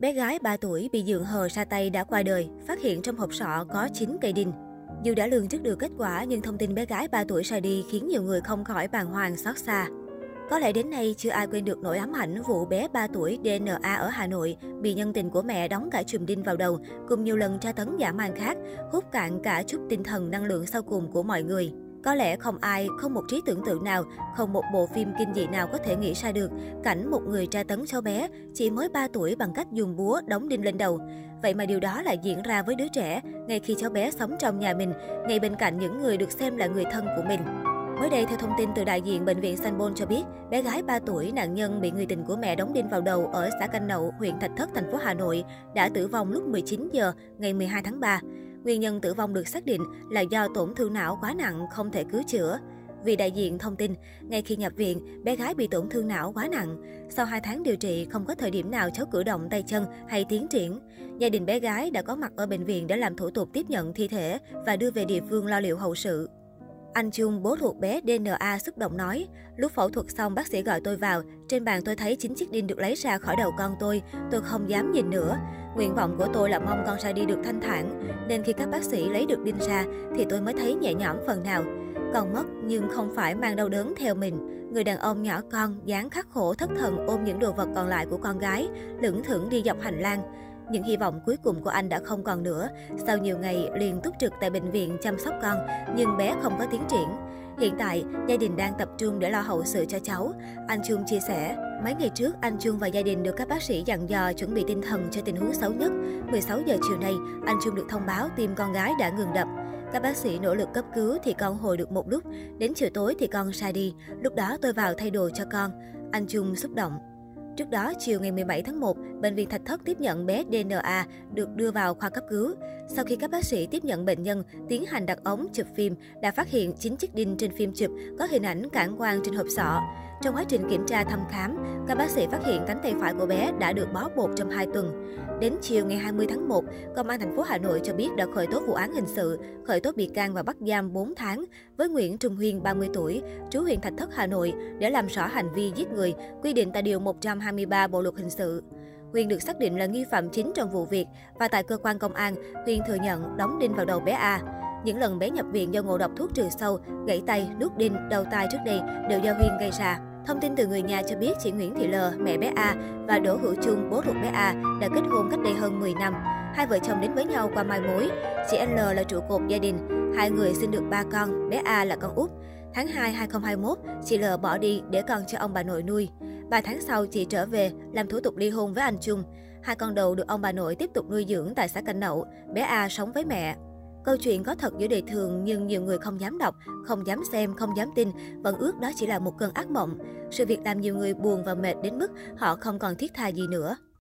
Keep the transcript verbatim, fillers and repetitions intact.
Bé gái ba tuổi bị dượng hờ sa tay đã qua đời, phát hiện trong hộp sọ có chín cây đinh. Dù đã lường trước được kết quả nhưng thông tin bé gái ba tuổi ra đi khiến nhiều người không khỏi bàng hoàng xót xa. Có lẽ đến nay chưa ai quên được nỗi ám ảnh vụ bé ba tuổi đê en a ở Hà Nội bị nhân tình của mẹ đóng cả chùm đinh vào đầu cùng nhiều lần tra tấn dã man khác, hút cạn cả chút tinh thần năng lượng sau cùng của mọi người. Có lẽ không ai, không một trí tưởng tượng nào, không một bộ phim kinh dị nào có thể nghĩ ra được cảnh một người tra tấn cháu bé chỉ mới ba tuổi bằng cách dùng búa đóng đinh lên đầu. Vậy mà điều đó lại diễn ra với đứa trẻ ngay khi cháu bé sống trong nhà mình, ngay bên cạnh những người được xem là người thân của mình. Mới đây, theo thông tin từ đại diện bệnh viện Sanh Pôn cho biết, bé gái ba tuổi nạn nhân bị người tình của mẹ đóng đinh vào đầu ở xã Canh Nậu, huyện Thạch Thất, thành phố Hà Nội đã tử vong lúc mười chín giờ ngày mười hai tháng ba. Nguyên nhân tử vong được xác định là do tổn thương não quá nặng không thể cứu chữa. Vì đại diện thông tin, ngay khi nhập viện, bé gái bị tổn thương não quá nặng. Sau hai tháng điều trị, không có thời điểm nào cháu cử động tay chân hay tiến triển. Gia đình bé gái đã có mặt ở bệnh viện để làm thủ tục tiếp nhận thi thể và đưa về địa phương lo liệu hậu sự. Anh Trung, bố thuộc bé đê en a xúc động nói, lúc phẫu thuật xong bác sĩ gọi tôi vào, trên bàn tôi thấy chín chiếc đinh được lấy ra khỏi đầu con tôi, tôi không dám nhìn nữa. Nguyện vọng của tôi là mong con ra đi được thanh thản, nên khi các bác sĩ lấy được đinh ra thì tôi mới thấy nhẹ nhõm phần nào. Con mất nhưng không phải mang đau đớn theo mình. Người đàn ông nhỏ con, dáng khắc khổ thất thần ôm những đồ vật còn lại của con gái, lững thững đi dọc hành lang. Những hy vọng cuối cùng của anh đã không còn nữa. Sau nhiều ngày liền túc trực tại bệnh viện chăm sóc con, nhưng bé không có tiến triển. Hiện tại, gia đình đang tập trung để lo hậu sự cho cháu. Anh Trung chia sẻ, mấy ngày trước, anh Trung và gia đình được các bác sĩ dặn dò chuẩn bị tinh thần cho tình huống xấu nhất. mười sáu giờ chiều nay, anh Trung được thông báo tim con gái đã ngừng đập. Các bác sĩ nỗ lực cấp cứu thì con hồi được một lúc. Đến chiều tối thì con ra đi. Lúc đó tôi vào thay đồ cho con. Anh Trung xúc động. Trước đó, chiều ngày mười bảy tháng một, bệnh viện Thạch Thất tiếp nhận bé đê en a được đưa vào khoa cấp cứu. Sau khi các bác sĩ tiếp nhận bệnh nhân, tiến hành đặt ống chụp phim, đã phát hiện chín chiếc đinh trên phim chụp có hình ảnh cản quang trên hộp sọ. Trong quá trình kiểm tra thăm khám, các bác sĩ phát hiện cánh tay phải của bé đã được bó bột trong hai tuần. Đến chiều ngày hai mươi tháng một, Công an thành phố Hà Nội cho biết đã khởi tố vụ án hình sự, khởi tố bị can và bắt giam bốn tháng với Nguyễn Trung Huyên, ba mươi tuổi, trú huyện Thạch Thất, Hà Nội để làm rõ hành vi giết người, quy định tại Điều một trăm hai mươi ba Bộ Luật Hình sự. Huyên được xác định là nghi phạm chính trong vụ việc và tại cơ quan công an, Huyên thừa nhận đóng đinh vào đầu bé A. Những lần bé nhập viện do ngộ độc thuốc trừ sâu, gãy tay, đút đinh, đau tai trước đây đều do Huyên gây ra. Thông tin từ người nhà cho biết chị Nguyễn Thị L, mẹ bé A và Đỗ Hữu Trung, bố thuộc bé A đã kết hôn cách đây hơn mười năm. Hai vợ chồng đến với nhau qua mai mối. Chị L là trụ cột gia đình. Hai người sinh được ba con, bé A là con út. Tháng hai năm hai nghìn không trăm hai mươi mốt, chị L bỏ đi để con cho ông bà nội nuôi. ba tháng sau, chị trở về làm thủ tục ly hôn với anh Trung. Hai con đầu được ông bà nội tiếp tục nuôi dưỡng tại xã Canh Nậu. Bé A sống với mẹ. Câu chuyện có thật giữa đời thường nhưng nhiều người không dám đọc, không dám xem, không dám tin, vẫn ước đó chỉ là một cơn ác mộng. Sự việc làm nhiều người buồn và mệt đến mức họ không còn thiết tha gì nữa.